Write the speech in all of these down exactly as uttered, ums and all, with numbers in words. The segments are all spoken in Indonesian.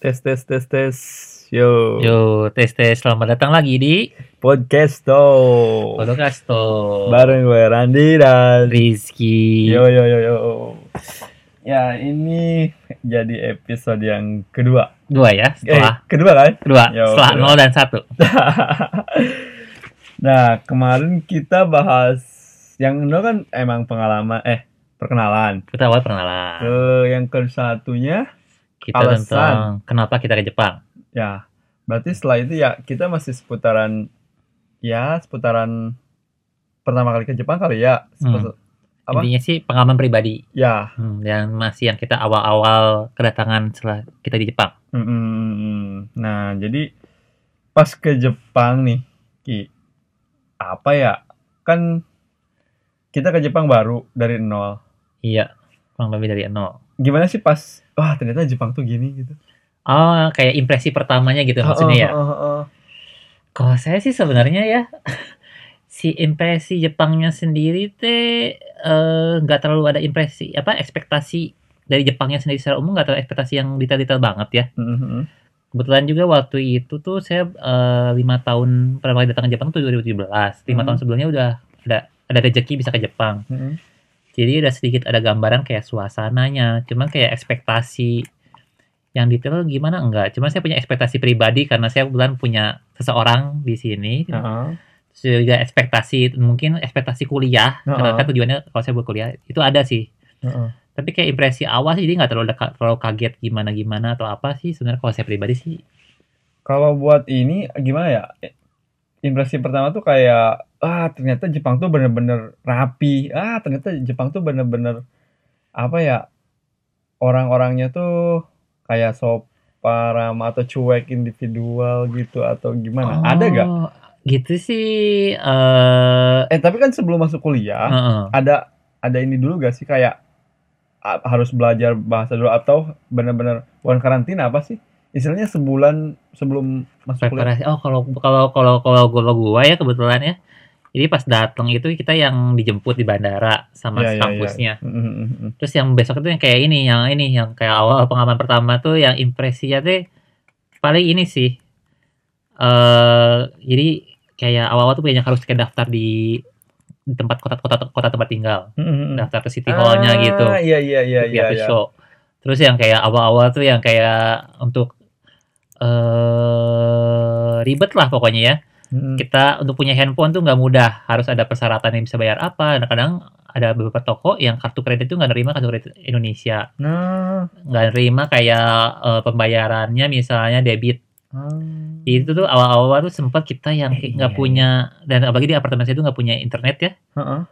Tes tes tes tes. Yo. Yo, tes tes. Selamat datang lagi di Podcasto. Podcasto. Bareng gue Randi dan Rizky. Yo yo yo yo. Ya, ini jadi episode yang kedua. Dua ya, setelah. Eh, kedua kan? Kedua. Yo, setelah kedua. nol dan satu. Nah, kemarin kita bahas yang nol kan emang pengalaman eh perkenalan. Kita awal perkenalan. Eh, yang kesatunya kita alasan tentang kenapa kita ke Jepang. Ya, berarti setelah itu ya kita masih seputaran ya seputaran pertama kali ke Jepang kali ya. Seputar, hmm. apa? Intinya sih pengalaman pribadi. Ya. Hmm, yang masih yang kita awal-awal kedatangan setelah kita di Jepang. Hmm, nah, jadi pas ke Jepang nih, Ki, apa ya? Kan kita ke Jepang baru dari nol. Iya, kurang lebih dari nol. Gimana sih pas wah ternyata Jepang tuh gini gitu. Oh, kayak impresi pertamanya gitu maksudnya ya. Oh, oh, oh. Kalau saya sih sebenarnya ya si impresi Jepangnya sendiri teh nggak eh, terlalu ada impresi apa ekspektasi dari Jepangnya sendiri secara umum, nggak terlalu ekspektasi yang detail-detail banget ya. Mm-hmm. Kebetulan juga waktu itu tuh saya lima eh, tahun pertama kali datang ke Jepang tuh dua ribu tujuh belas. lima mm-hmm. tahun sebelumnya udah ada ada rezeki bisa ke Jepang. Mm-hmm. Jadi udah sedikit ada gambaran kayak suasananya, cuman kayak ekspektasi yang detail gimana enggak. Cuman saya punya ekspektasi pribadi karena saya kebetulan punya seseorang di sini. Uh-huh. Terus juga ekspektasi, mungkin ekspektasi kuliah, uh-huh. karena kan tujuannya kalau saya buat kuliah, itu ada sih. Uh-huh. Tapi kayak impresi awal sih, jadi nggak terlalu, terlalu kaget gimana-gimana atau apa sih sebenarnya kalau saya pribadi sih. Kalau buat ini gimana ya? Impresi pertama tuh kayak, ah ternyata Jepang tuh bener-bener rapi, ah ternyata Jepang tuh bener-bener, apa ya, orang-orangnya tuh kayak sopan, ramah, atau cuek individual gitu, atau gimana, oh, ada gak? Gitu sih, uh... eh tapi kan sebelum masuk kuliah, uh-uh. ada ada ini dulu gak sih, kayak harus belajar bahasa dulu, atau bener-bener, bukan karantina apa sih? Istilahnya sebulan sebelum masuk kuliah. Oh, kalau kalau kalau kalau gua gua ya kebetulan ya. Jadi pas datang itu kita yang dijemput di bandara sama yeah, kampusnya. Yeah, yeah. Mm-hmm. Terus yang besok itu yang kayak ini, yang ini yang kayak awal pengalaman pertama tuh yang impresinya tuh paling ini sih. Uh, jadi kayak awal-awal tuh banyak harus kayak daftar di di tempat kota-kota kota tempat tinggal. Mm-hmm. Daftar ke city hall-nya ah, gitu. Iya iya iya iya. Terus yang kayak awal-awal tuh yang kayak untuk Uh, ribet lah pokoknya ya. Hmm. Kita untuk punya handphone tuh nggak mudah, harus ada persyaratan yang bisa bayar apa. Kadang-kadang ada beberapa toko yang kartu kredit tuh nggak nerima kartu kredit Indonesia, nggak hmm. nerima kayak uh, pembayarannya misalnya debit. Hmm. Jadi itu tuh awal-awal tuh sempat kita yang nggak eh, iya. punya, dan apalagi di apartemen saya tuh nggak punya internet ya. Uh-uh.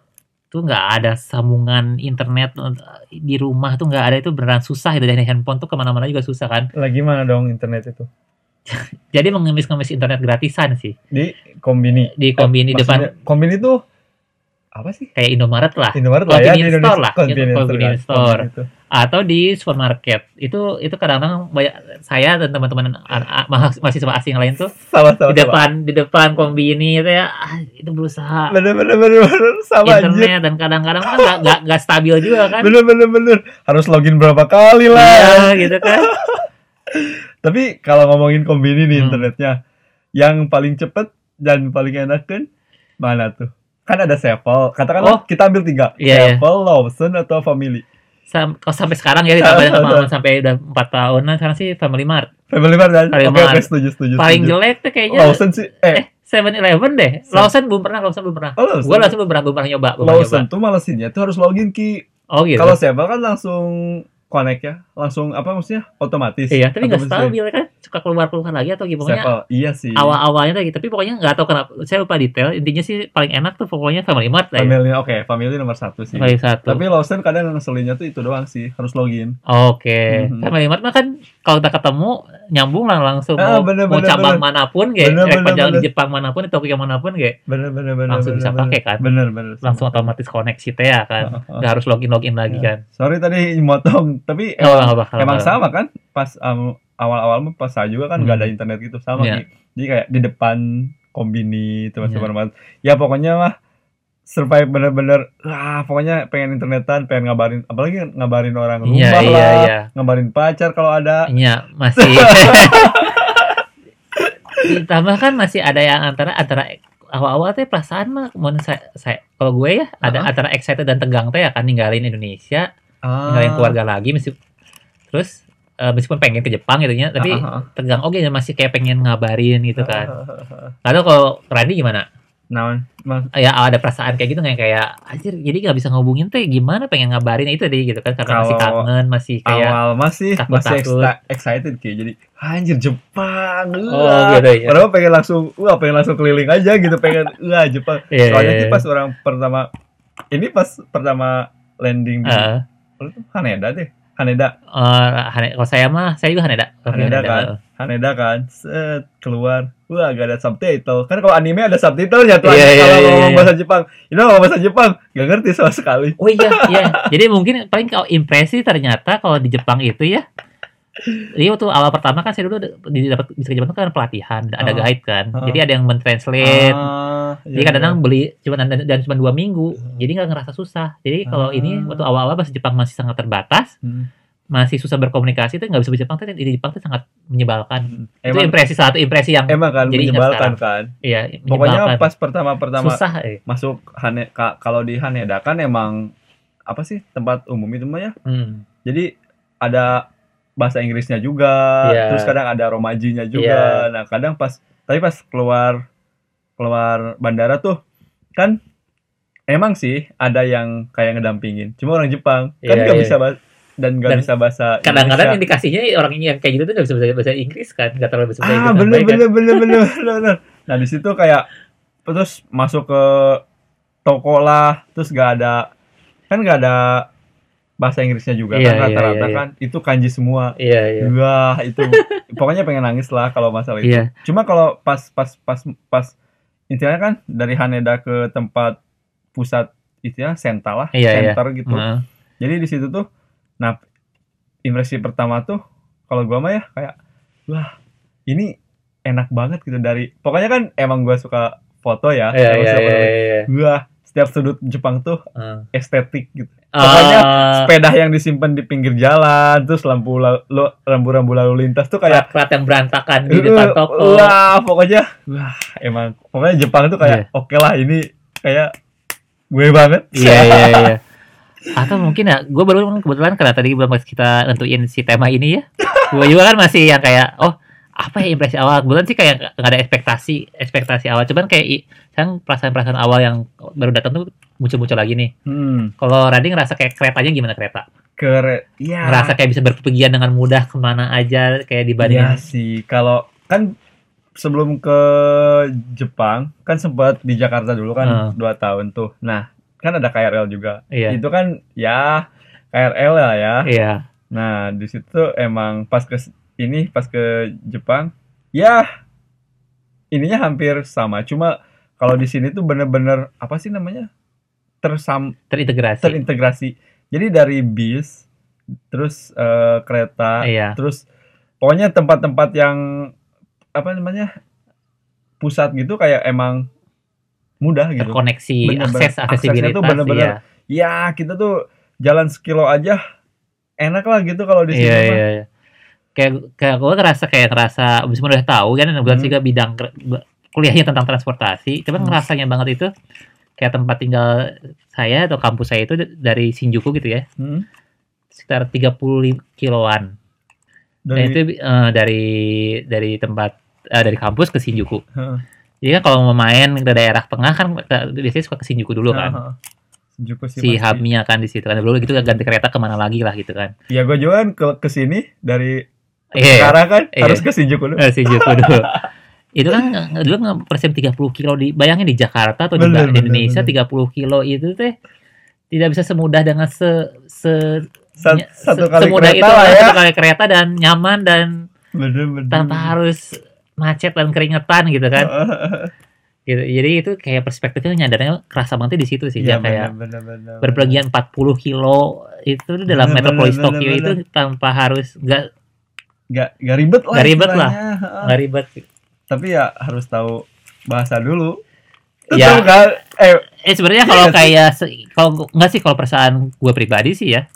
Tuh nggak ada sambungan internet di rumah tuh nggak ada, itu beneran susah gitu, dan handphone tuh kemana-mana juga susah kan. Lagi mana dong internet itu? Jadi mengemis-ngemis internet gratisan sih di kombini di kombini eh, depan kombini tuh apa sih? Kayak Indomaret lah, Indomaret lah ya, di Indonesia store lah, convenience store, atau di supermarket itu itu kadang-kadang banyak saya dan teman-teman mahasiswa asing lain tuh sama, sama, di depan sama. Di depan kombini itu ya itu berusaha bener-bener sama internet aja. Dan kadang-kadang kan nggak nggak nggak stabil juga kan, bener-bener harus login berapa kali lah ya, gitu kan. Tapi kalau ngomongin kombini nih, hmm. internetnya yang paling cepet dan paling enak kan mana tuh? Kan ada Sevel, katakanlah oh. kita ambil tiga, yeah, Sevel, yeah. Lawson, atau Family. Sam, kalau sampai sekarang ya, ditambah sama sampai udah empat tahunan, sekarang sih Family Mart. Family Mart, dan Family Mart. Oke, setuju, setuju. Paling setuju. Jelek tuh kayaknya. Lawson sih, eh. seven eleven deh. Lawson belum pernah, Lawson belum pernah. Oh, gue langsung belum pernah, belum pernah nyoba. Lawson tuh malesinnya tuh harus login, Ki. Oh gitu. Kalau Sevel kan langsung connect ya, langsung apa maksudnya otomatis. Iya, tapi nggak stabil kan, suka keluar-keluar lagi atau gimana? Iya sih. Awal-awalnya tadi, tapi pokoknya nggak tahu kenapa. Saya lupa detail. Intinya sih paling enak tuh pokoknya Family Mart. Family, oke, okay, Family nomor satu sih. Family satu. Tapi Lawson kadang ngeselinnya tuh itu doang sih, harus login. Oke. Okay. Mm-hmm. Family Mart mah kan kalau kita ketemu nyambung lah langsung. Ah, bener, mau, bener, mau cabang bener. manapun, kayak perjalanan di Jepang manapun, di Tokyo manapun, kayak langsung bener, bisa bener, pakai kan. Bener-bener. Langsung bener. Otomatis koneksi teh ya kan, nggak oh, oh. harus login-login lagi ya. Kan. Sorry tadi motong. Tapi oh, emang, apa, apa, emang apa. Sama kan pas um, awal-awal pas saya juga kan nggak hmm. ada internet gitu sama yeah. Jadi kayak di depan kombini teman-teman yeah. ya pokoknya mah survive bener-bener, ah pokoknya pengen internetan, pengen ngabarin, apalagi ngabarin orang rumah, yeah, lah, yeah, yeah. ngabarin pacar kalau ada. Iya, yeah, masih. Ditambah kan masih ada yang antara antara awal-awal teh perasaan mah, saya, saya kalau gue ya ada uh-huh. antara excited dan tegang teh ya kan, ninggalin Indonesia, uh. ninggalin keluarga lagi, mesti terus. Uh, meskipun pengen ke Jepang gitu ya, tapi uh-huh. tegang oke okay, masih kayak pengen ngabarin gitu kan. Uh-huh. Lalu kalau Randi gimana? Naon? Mas- ya ada perasaan kayak gitu kayak kayak anjir jadi enggak bisa ngubungin teh gimana pengen ngabarin itu tadi gitu kan karena kalo masih kangen, masih kayak awal masih masih exta- excited kayak jadi anjir Jepang. Oh, gitu ya. Padahal pengen langsung wah pengen langsung keliling aja gitu pengen wah Jepang. Yeah, soalnya yeah, yeah. pas orang pertama ini pas pertama landing di uh. Haneda deh. Haneda. Uh, Hane, kalau saya mah, saya juga Haneda. Haneda, Haneda kan, Haneda kan, set keluar. Wah, gak ada subtitle. Kan kalau anime ada subtitlenya tuh. Yeah, yeah, kalau yeah, ngomong yeah. bahasa Jepang, ini ngomong bahasa Jepang, gak ngerti sama sekali. Oh iya, iya. Jadi mungkin paling kalau impresi ternyata kalau di Jepang itu ya. Iya waktu awal pertama kan saya dulu dapat bisa ke Jepang kan pelatihan, ada uh, guide kan. Uh, jadi ada yang mentranslate. Uh, jadi iya, kadang iya. beli cuma dan, dan cuma dua minggu. Uh, jadi nggak ngerasa susah. Jadi kalau uh, ini waktu awal-awal bahasa Jepang masih sangat terbatas, uh, masih susah berkomunikasi itu nggak bisa bahasa Jepang. Tapi di Jepang itu sangat menyebalkan. Emang, itu impresi satu impresi yang emang kan jadi menyebalkan kan. Iya. Menyebalkan. Pokoknya pas pertama-pertama susah, eh. masuk Hane, kalau di Haneda kan emang apa sih tempat umum itu mah ya. Hmm. Jadi ada bahasa Inggrisnya juga, yeah. terus kadang ada romajinya juga. Yeah. Nah, kadang pas tapi pas keluar keluar bandara tuh kan emang sih ada yang kayak ngedampingin. Cuma orang Jepang yeah, kan enggak yeah. bisa bahasa, dan enggak bisa bahasa kadang-kadang Indonesia. Indikasinya orang yang kayak gitu tuh enggak bisa bahasa Inggris kan, enggak terlalu bisa bahasa Inggris. Ah, bener, bener, bener, bener, bener. Nah, di situ kayak terus masuk ke toko lah, terus enggak ada kan enggak ada bahasa Inggrisnya juga yeah, kan rata-rata yeah, yeah. kan itu kanji semua. Iya, yeah, iya. Yeah. Wah, itu pokoknya pengen nangis lah kalau masalah itu. Yeah. Cuma kalau pas pas pas pas intinya kan dari Haneda ke tempat pusat intinya senta lah, yeah, center yeah. gitu. Uh-huh. Jadi di situ tuh nah impresi pertama tuh kalau gua mah ya kayak wah, ini enak banget gitu dari pokoknya kan emang gua suka foto ya. Yeah, yeah, yeah, yeah. Wah, setiap sudut Jepang tuh uh. estetik gitu. Pokoknya uh, sepeda yang disimpan di pinggir jalan, terus lampu lalu, rambu-rambu lalu lintas tuh kayak klat yang berantakan di depan toko. Wah, pokoknya wah, emang pokoknya Jepang tuh kayak yeah. oke okay lah ini kayak gue banget. Iya yeah, iya yeah, iya. Yeah. Atau mungkin ya, gue baru kebetulan karena tadi belum kita tentuin si tema ini ya. Gue juga kan masih yang kayak oh apa ya impresi awal, kebetulan sih kayak nggak ada ekspektasi ekspektasi awal, cuman kayak kan perasaan-perasaan awal yang baru datang tuh muncul-muncul lagi nih. Hmm. Kalau Randi ngerasa kayak keretanya gimana kereta? Kere, ya. Ngerasa kayak bisa berpergian dengan mudah kemana aja kayak dibanding. Iya sih, kalau kan sebelum ke Jepang kan sempat di Jakarta dulu kan dua hmm. tahun tuh. Nah kan ada K R L juga, iya. itu kan ya K R L lah ya. Iya. Nah di situ emang pas ke ini pas ke Jepang, ya ininya hampir sama. Cuma kalau di sini tuh bener-bener apa sih namanya tersam terintegrasi. Terintegrasi. Jadi dari bis, terus uh, kereta, iya. terus pokoknya tempat-tempat yang apa namanya pusat gitu kayak emang mudah gitu. Terkoneksi, akses, aksesibilitas. Aksesnya tuh bener-bener. Iya. Ya kita tuh jalan sekilo aja enak lah gitu kalau di sini. Iya, iya, iya. Kayak, kayak gue ngerasa kayak ngerasa meskipun udah tahu kan gue hmm. juga bidang kuliahnya tentang transportasi cuman hmm. ngerasanya banget itu kayak tempat tinggal saya atau kampus saya itu dari Shinjuku gitu ya hmm. sekitar tiga puluh kiloan dari... dan itu uh, dari dari tempat uh, dari kampus ke Shinjuku hmm. jadi kan kalau mau main ke daerah tengah kan biasanya suka ke Shinjuku dulu kan hmm. Shinjuku sih si hubnya kan di situ kan dulu gitu ganti kereta kemana lagi lah gitu kan ya gue juga ke kesini dari yeah, sekarang kan yeah. harus ke Shinjuku dulu. Shinjuku dulu. Itu kan dulu ngepresem tiga puluh kilo di bayangin di Jakarta atau di bener, Indonesia bener, bener. tiga puluh kilo itu teh tidak bisa semudah dengan se se satu, satu kali semudah kereta itu lah ya. Satu kali kereta dan nyaman dan bener, bener. Tanpa harus macet dan keringetan gitu kan. Gitu. Jadi itu kayak perspektifnya nyadarnya kerasa banget di situ sih ya, kayak bener, bener, berpergian bener. empat puluh kilo itu dalam metropolis Tokyo bener, itu bener. Tanpa harus enggak Gak, gak ribet lah Gak ribet lah Gak ribet. Tapi ya harus tahu bahasa dulu. Iya. Eh, eh sebenarnya kalau kayak kalau enggak sih kalau perasaan gue pribadi sih ya.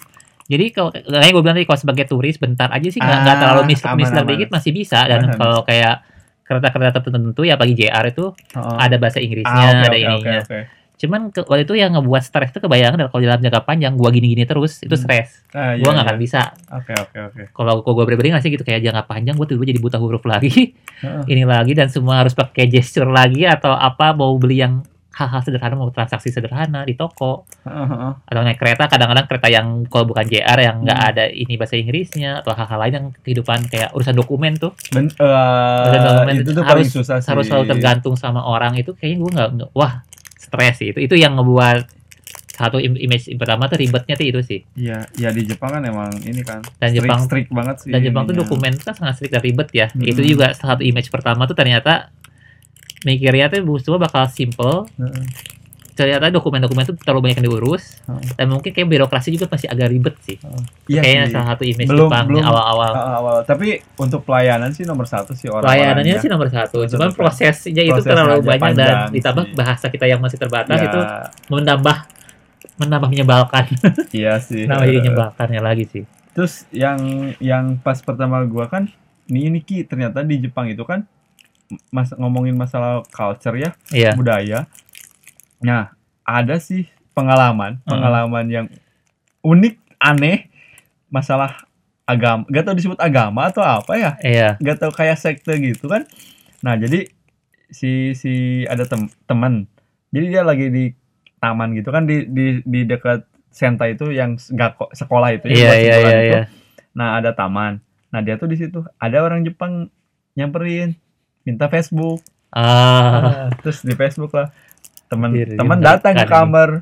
Jadi kalau kayak gue bilang tadi kalau sebagai turis bentar aja sih enggak ah, enggak terlalu misled dikit masih bisa dan kalau kayak kereta-kereta tertentu ya bagi J R itu oh. ada bahasa Inggrisnya, ah, okay, ada okay, ininya. Okay, okay. Cuman ke, waktu itu yang ngebuat stres itu kebayang dan kalau dalam jangka panjang gua gini-gini terus itu stres. Ah, iya, gua enggak iya. akan bisa. Oke okay, oke okay, oke. Okay. Kalau gua pribadi ngasih gitu kayak jangka panjang gua tiba-tiba jadi buta huruf lagi. Uh. Ini lagi dan semua harus pakai gesture lagi atau apa mau beli yang hal-hal sederhana mau transaksi sederhana di toko. Uh, uh, uh. Atau naik kereta kadang-kadang kereta yang kalau bukan J R yang enggak hmm. ada ini bahasa Inggrisnya atau hal-hal lain yang kehidupan kayak urusan dokumen tuh. Ben, uh, urusan dokumen itu tuh harus, paling susah sih. Harus selalu tergantung sama orang itu kayaknya gua enggak wah stres sih itu itu yang ngebuat satu image pertama tuh ribetnya tuh itu sih. Iya, ya di Jepang kan emang ini kan. Dan strict, Jepang strict banget sih. Dan Jepang ininya. Tuh dokumen kan sangat strict dan ribet ya. Mm-hmm. Itu juga satu image pertama tuh ternyata mikirnya tuh semua bakal simple. Mm-hmm. Ternyata dokumen-dokumen tuh terlalu banyak yang diurus mm-hmm. dan mungkin kayak birokrasi juga masih agak ribet sih. Mm-hmm. Kayaknya yeah, salah satu image belum, Jepang belum, awal-awal. Awal. Tapi untuk pelayanan sih nomor satu sih orang. Pelayanannya sih nomor satu. Cuman prosesnya itu terlalu banyak dan ditambah sih. Bahasa kita yang masih terbatas yeah. itu menambah menambah menyebalkan. Iya sih. Nah, jadi menyebalkannya lagi sih. Terus yang yang pas pertama gua kan, nih Niki ternyata di Jepang itu kan mas, ngomongin masalah culture ya, yeah. budaya. Nah, ada sih pengalaman, pengalaman mm. yang unik, aneh masalah agama. Enggak tahu disebut agama atau apa ya? Iya. Yeah. Enggak tahu kayak sekte gitu kan. Nah, jadi si si ada tem- teman. Jadi dia lagi di taman gitu kan di di di dekat senta itu yang gak, sekolah itu ya yeah, yeah, yeah, itu. Yeah. Nah, ada taman. Nah, dia tuh di situ. Ada orang Jepang nyamperin, minta Facebook. Ah, nah, terus di Facebook lah. Teman-teman datang ke kamar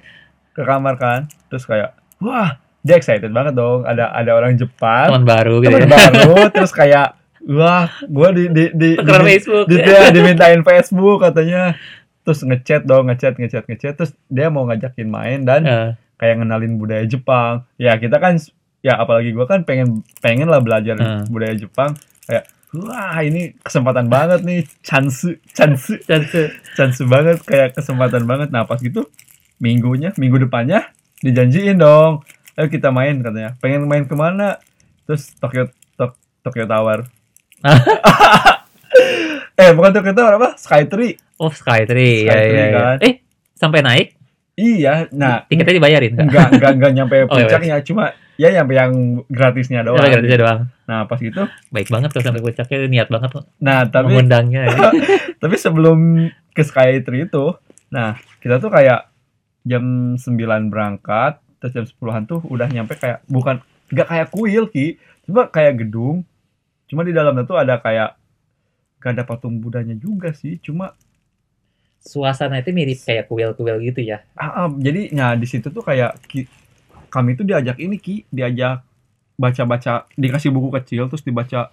ke kamar kan. Terus kayak, "Wah, dia excited banget dong. Ada ada orang Jepang." Teman baru gitu. Teman ya. baru terus kayak, "Wah, gua di di di, di, Facebook, di, di dimintain Facebook katanya." Terus ngechat dong, ngechat, ngechat, ngechat. Terus dia mau ngajakin main dan uh. kayak ngenalin budaya Jepang. Ya kita kan, ya apalagi gue kan pengen pengen lah belajar uh. budaya Jepang. Kayak, wah ini kesempatan banget nih. Chance, chance, chance, chance banget. Kayak kesempatan banget. Nah pas gitu, minggunya, minggu depannya dijanjiin dong. Ayo kita main katanya. Pengen main kemana? Terus Tokyo, Tok, Tokyo Tower. Eh bukan Tokyo Tower apa? Skytree. Oh, Skytree, ya, ya, ya. Kan. Eh, sampai naik? Iya, nah. Tiketnya dibayarin? Enggak, enggak, enggak, enggak nyampe puncaknya, oh, cuma ya nyampe yang gratisnya doang. Nyampe gratisnya doang. Nah, pas gitu. Baik banget tuh sampai puncaknya, niat banget tuh. Nah, tapi. Mengundangnya. Ya. Tapi sebelum ke Skytree itu, nah, kita tuh kayak jam sembilan berangkat, terus jam sepuluhan tuh udah nyampe kayak, bukan, enggak kayak kuil, Ki. Cuma kayak gedung, cuma di dalamnya tuh ada kayak, gak ada patung budanya juga sih, cuma suasana itu mirip kayak kuil-kuil gitu ya. Ah, ah jadi nah di situ tuh kayak ki, kami tuh diajak ini Ki, diajak baca-baca, dikasih buku kecil terus dibaca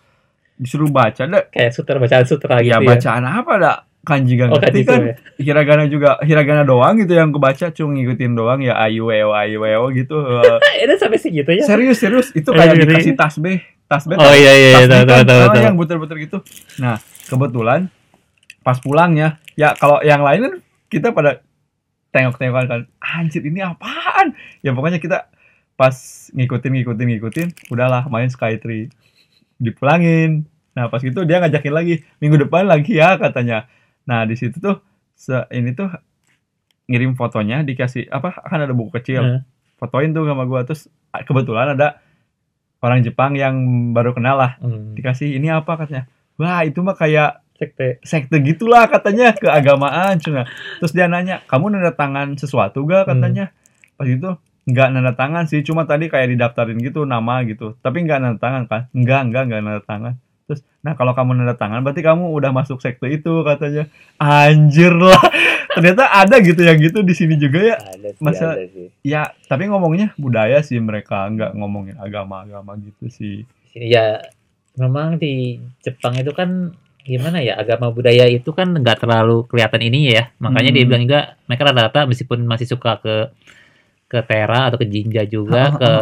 disuruh baca ada kayak sutra bacaan sutra gitu ya. Ya bacaan apa ada kanji gak ngerti kan. Ya. Hiragana juga hiragana doang gitu yang kebaca cuma ngikutin doang ya ayu eo ayu eo gitu. Itu sampai segitu ya. Serius serius itu kayak dikasih tasbih, tasbih. Oh iya iya tahu tahu tahu. Yang buter-buter gitu. Nah, kebetulan pas pulangnya ya kalau yang lain kan kita pada tengok-tengokan kan anjir ini apaan ya pokoknya kita pas ngikutin ngikutin ngikutin udahlah main Skytree dipulangin. Nah pas gitu dia ngajakin lagi minggu depan lagi ya katanya. Nah di situ tuh se- ini tuh ngirim fotonya dikasih apa kan ada buku kecil yeah. fotoin tuh sama gua terus kebetulan ada orang Jepang yang baru kenal lah mm. dikasih ini apa katanya wah itu mah kayak sekte sekte gitulah katanya keagamaan cuma terus dia nanya kamu nanda tangan sesuatu gak katanya hmm. pas itu nggak nanda tangan sih cuma tadi kayak didaftarin gitu nama gitu tapi nggak nanda tangan kan nggak nggak nggak nanda tangan terus nah kalau kamu nanda tangan berarti kamu udah masuk sekte itu katanya anjir lah ternyata ada gitu yang gitu di sini juga ya sih, masa ya tapi ngomongnya budaya sih mereka nggak ngomongin agama-agama gitu sih ya memang di Jepang itu kan gimana ya agama budaya itu kan nggak terlalu kelihatan ini ya makanya hmm. dia bilang juga mereka rata-rata meskipun masih suka ke ke tera atau ke jinja juga ke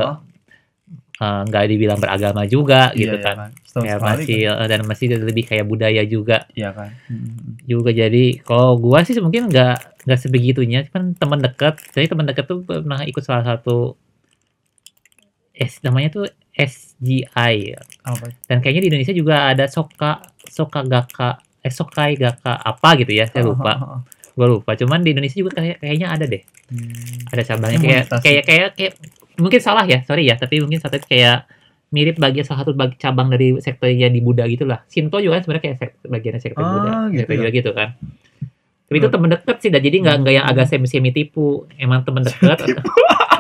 nggak uh, dibilang beragama juga iya, gitu iya, kan, kan. Ya, masih kan. Dan masih lebih kayak budaya juga iya, kan. hmm. juga jadi kalau gua sih mungkin nggak nggak sebegitunya, cuman teman dekat. Jadi teman dekat tuh pernah ikut salah satu S, namanya tuh S G I. Apa? Dan kayaknya di Indonesia juga ada Soka Soka Gakkai, eh Soka Gakkai apa gitu ya, saya lupa. Oh, oh, oh. Gue lupa, cuman di Indonesia juga kayak, kayaknya ada deh. Hmm. Ada cabangnya kayak, kayak kayak kayak mungkin salah ya, sorry ya, tapi mungkin satu kayak mirip bagian salah satu bagi cabang dari sektornya di Buddha gitulah. Shinto juga kan sebenarnya kayak sekt, bagiannya sektor oh, Buddha, gitu, sektor juga gitu kan. Tapi itu temen deket sih, jadi nggak nggak yang agak semi-semi tipu, emang temen deket.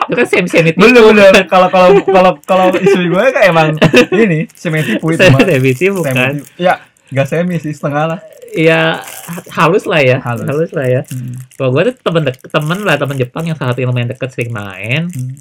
Itu kan semi-semi tipu. Bener-bener. Kalau kalau kalau kalau isu gue kan emang ini semi-tipu itu. Semi-tipu kan? Ya, nggak semi sih, setengah lah. Iya, halus lah ya, halus, halus lah ya. Hmm. Kalau gue tuh temen deket, temen lah temen Jepang yang salah satu yang lumayan deket sering main. Hmm.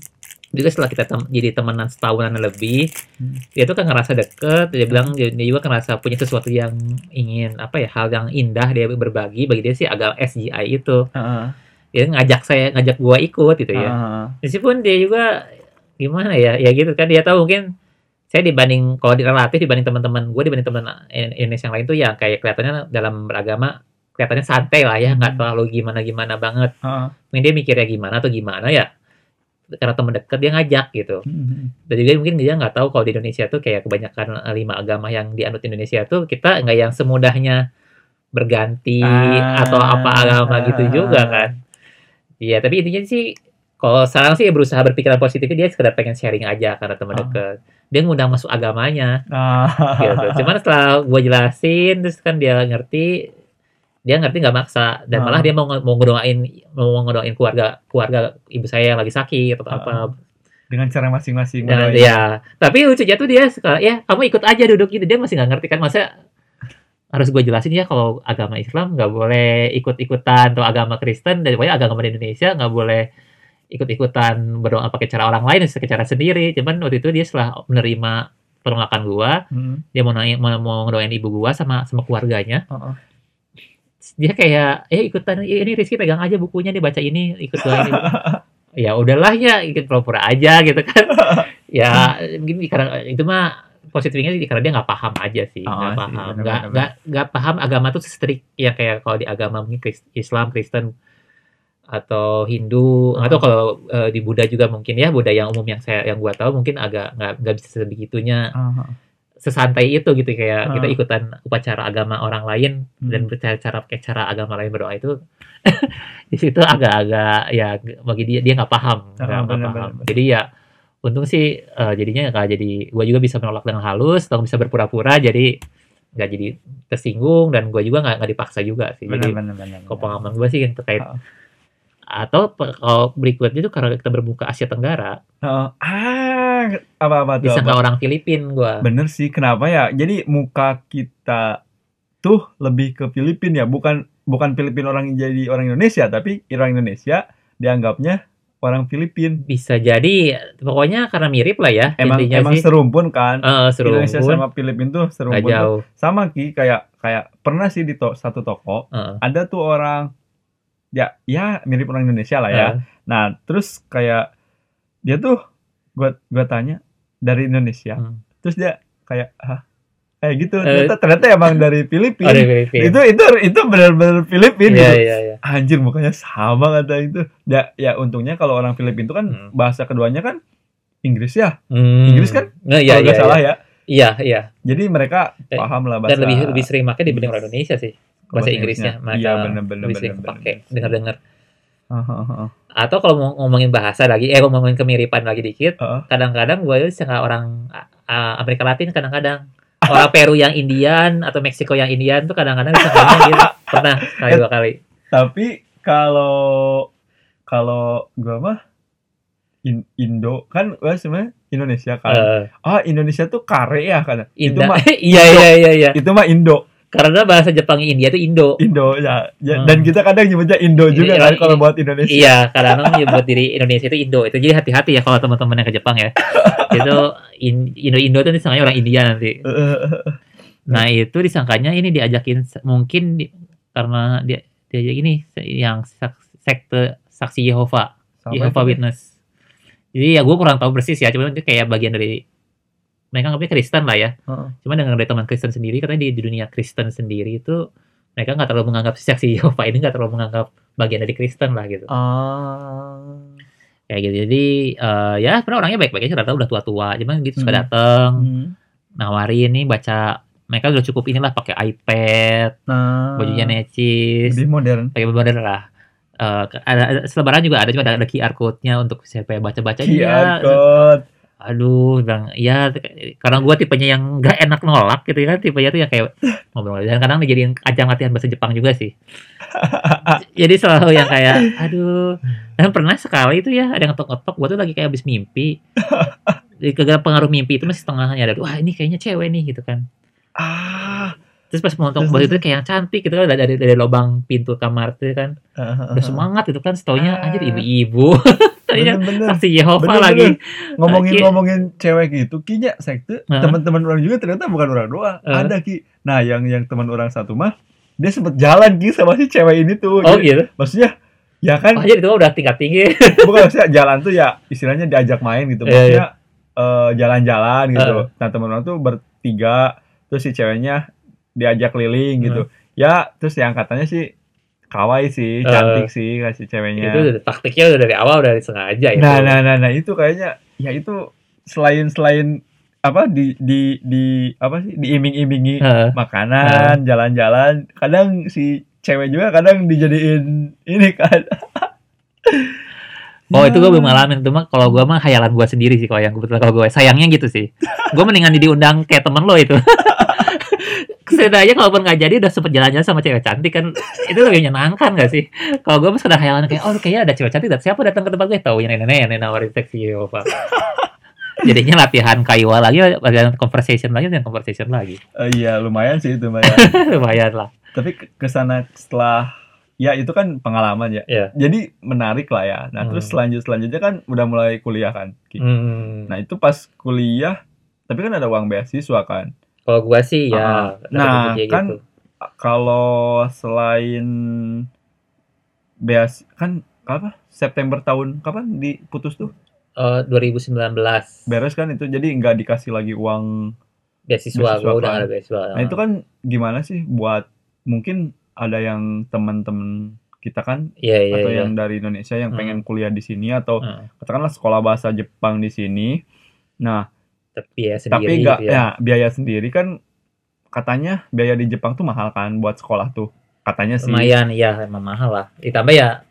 Juga setelah kita tem- jadi temenan setahunan lebih, hmm. dia tuh kan ngerasa deket, dia bilang dia juga ngerasa punya sesuatu yang ingin apa ya, hal yang indah dia berbagi, bagi dia sih agak S G I itu, uh-huh. dia ngajak saya ngajak gua ikut gitu ya, uh-huh. meskipun dia juga gimana ya, ya gitu kan, dia tahu mungkin saya dibanding kalau relatif dibanding teman-teman gua dibanding teman Indonesia yang lain tuh ya kayak kelihatannya dalam beragama kelihatannya santai lah ya, nggak hmm. terlalu gimana-gimana banget, uh-huh. mungkin dia mikirnya gimana atau gimana ya. Karena teman dekat dia ngajak gitu, mm-hmm. dan juga mungkin dia nggak tahu kalau di Indonesia tuh kayak kebanyakan lima agama yang dianut Indonesia tuh kita nggak yang semudahnya berganti ah, atau apa agama ah, gitu juga kan. Iya, tapi intinya sih kalau sekarang sih berusaha berpikiran positif, dia sekedar pengen sharing aja karena teman ah. dekat. Dia ngundang masuk agamanya, ah. gitu. Cuman setelah gue jelasin terus kan dia ngerti. Dia ngerti nggak maksa dan malah uh. dia mau mau ngedoain mau ngedoain keluarga keluarga ibu saya yang lagi sakit atau uh. apa dengan cara masing-masing dan, ya tapi lucunya tuh dia suka ya kamu ikut aja duduk gitu, dia masih nggak ngerti kan masa harus gue jelasin ya kalau agama Islam nggak boleh ikut-ikutan atau agama Kristen dan banyak agama di Indonesia nggak boleh ikut-ikutan berdoa pakai cara orang lain pakai cara sendiri. Cuman waktu itu dia setelah menerima penolakan gue hmm. dia mau nanya, mau, mau ngedoain ibu gue sama sama keluarganya uh-uh. dia kayak eh ikutan ini Rizky pegang aja bukunya dia baca ini ikut doain ini. Ya udahlah ya ikut pura-pura aja gitu kan. Ya mungkin karena itu mah positifnya karena dia nggak paham aja sih nggak oh, paham nggak nggak nggak paham agama tuh strik ya kayak kalau di agama mungkin Islam Kristen atau Hindu oh. atau kalau uh, di Buddha juga mungkin ya Buddha yang umum yang saya yang gua tahu mungkin agak nggak nggak bisa sebegitunya oh. sesantai itu gitu kayak uh. kita ikutan upacara agama orang lain hmm. dan cara pakai cara agama lain berdoa itu di situ agak-agak ya bagi dia dia nggak paham nggak oh, paham bener, bener. Jadi ya untung sih uh, jadinya nggak jadi gue juga bisa menolak dengan halus atau bisa berpura-pura jadi nggak jadi tersinggung dan gue juga nggak nggak dipaksa juga sih bener, jadi bener, bener, bener. Pengalaman gue sih yang terkait oh. atau kalau berikutnya itu karena kita bermuka Asia Tenggara oh. ah apa-apa tuh disangka apa? Orang Filipin gua bener sih kenapa ya jadi muka kita tuh lebih ke Filipin ya bukan bukan Filipin orang jadi orang Indonesia tapi orang Indonesia dianggapnya orang Filipin bisa jadi pokoknya karena mirip lah ya emang emang sih. Serumpun kan uh, serumpun. Indonesia sama Filipin tuh serumpun tuh. Sama ki kayak kayak pernah sih di to- satu toko uh. ada tuh orang ya ya mirip orang Indonesia lah ya. Uh. Nah, terus kayak dia tuh gua gua tanya dari Indonesia. Hmm. Terus dia kayak hah kayak gitu. Uh. Ternyata ternyata emang dari Filipina. Oh, itu itu itu benar-benar Filipina. Yeah, yeah, yeah. Anjir mukanya sama kata itu. Ya ya untungnya kalau orang Filipina itu kan hmm. bahasa keduanya kan Inggris ya. Hmm. Inggris kan? Nah, ya, kalau enggak ya, salah ya. Iya, iya. Jadi mereka eh, paham lah bahasa. Dan lebih lebih sering pakai dibanding orang Indonesia sih. Bahasa Inggrisnya, iya benar-benar pakai dengar-dengar. Uh, uh, uh. Atau kalau mau ngomongin bahasa lagi, eh ngomongin kemiripan lagi dikit, uh. kadang-kadang gue itu suka orang uh, Amerika Latin, kadang-kadang orang Peru yang Indian atau Meksiko yang Indian tuh kadang-kadang bisa ngomong gitu, pernah kali dua kali. Tapi kalau kalau gue mah In, Indo kan gue sebenarnya Indonesia kan, uh. oh Indonesia tuh kare ya kan, itu mah iya iya iya iya, itu mah Indo. Karena bahasa Jepang India itu Indo. Indo ya. ya hmm. Dan kita kadang nyebutnya Indo juga kan kalau buat Indonesia. Iya, kadang-kadang nyebut diri Indonesia itu Indo. Itu jadi hati-hati ya kalau teman-teman yang ke Jepang ya. Itu Indo-Indo itu disangkanya orang India nanti. Nah, itu disangkanya ini diajakin mungkin di, karena dia diajak ini yang sekte Saksi Yehovah. Yehovah Witness. Jadi ya gue kurang tahu persis ya, cuma itu kayak bagian dari mereka nggak punya Kristen lah ya, uh-uh. Cuma dengan dari teman Kristen sendiri, katanya di, di dunia Kristen sendiri itu mereka nggak terlalu menganggap Saksi Yehovah ini nggak terlalu menganggap bagian dari Kristen lah gitu. Oh. Kayak gitu. Jadi uh, ya sebenarnya orangnya baik-baik aja, rata-rata udah tua-tua. Cuman gitu suka hmm. datang. Hmm. Nawarin nih baca, mereka udah cukup inilah pakai iPad. Nah, bajunya necis. Lebih modern. Pakai modern lah. Uh, ada, ada selebaran juga ada, cuma ada, ada Q R code-nya untuk siapa yang baca-baca juga. Q R code. Aduh, bilang, ya karena gue tipenya yang gak enak nolak gitu kan, tipenya tuh yang kayak ngobrol-ngobrol. Dan kadang dijadiin ajang latihan bahasa Jepang juga sih. Jadi selalu yang kayak, aduh. Dan pernah sekali itu ya, ada yang ngetok-ngetok, gue tuh lagi kayak habis mimpi. Gara-gara pengaruh mimpi itu masih setengahnya ada, wah ini kayaknya cewek nih gitu kan. Ah. Terus pas menonton baju itu kayak yang cantik gitu kan, dari dari lubang pintu kamar itu kan. Udah semangat gitu kan, setaunya anjir ibu-ibu. Bener-bener. Saksi Yehovah lagi ngomongin-ngomongin cewek gitu. Kinya sekte uh-huh. teman-teman orang juga ternyata bukan orang doang. Uh-huh. Ada Ki. Nah, yang yang teman orang satu mah dia sempet jalan Ki sama si cewek ini tuh. Oh, jadi, gitu. Maksudnya ya kan. Anjir itu udah tingkat tinggi. Bukan maksudnya jalan tuh ya istilahnya diajak main gitu. Maksudnya yeah, yeah. Uh, jalan-jalan gitu. Uh-huh. Nah, teman orang tuh bertiga terus si ceweknya diajak keliling gitu. Uh-huh. Ya, terus yang katanya sih kawaii sih, cantik uh, sih kasih ceweknya. Itu taktiknya udah dari awal, udah disengaja itu. Nah, nah, nah, nah itu kayaknya ya itu selain selain apa di di di apa sih diiming-imingi uh, makanan, uh. jalan-jalan. Kadang si cewek juga kadang dijadiin ini kan. Oh, itu gue belum ngalamin. Cuma kalau gue mah khayalan gue sendiri sih, kalau yang kebetulan kalau gue sayangnya gitu sih. Gue mendingan diundang kayak temen lo itu. Setidaknya kalaupun nggak jadi udah sempet jalan-jalan sama cewek cantik kan, itu lebih menyenangkan nggak sih? Kalau gue pas ada khayalan kayak oh kayaknya ada cewek cantik, dan siapa datang ke tempat gue tahu yang nenek nenek nawarin Saksi Yehovah. Jadinya latihan kaiwa lagi, latihan conversation lagi, dan conversation lagi. Uh, iya lumayan sih itu lumayan. Lumayan lah. Tapi kesana setelah ya itu kan pengalaman ya. Yeah. Jadi menarik lah ya. Nah hmm. terus selanjut selanjutnya kan udah mulai kuliah kan. Hmm. Nah itu pas kuliah, tapi kan ada uang beasiswa kan. Kalau gue sih ya. Uh, nah kan gitu. Kalau selain beas kan apa September tahun kapan diputus tuh? Uh, dua ribu sembilan belas. Beres kan itu, jadi nggak dikasih lagi uang beasiswa. Gue udah ada beasiswa. Nah itu kan gimana sih buat mungkin ada yang teman-teman kita kan yeah, yeah, atau yeah. yang dari Indonesia yang hmm. pengen kuliah di sini atau hmm. katakanlah sekolah bahasa Jepang di sini. Nah tapi ya sendiri. Tapi enggak gitu ya. Ya, biaya sendiri kan katanya biaya di Jepang tuh mahal kan buat sekolah tuh. Katanya sih lumayan ya, emang mahal lah. Ditambah ya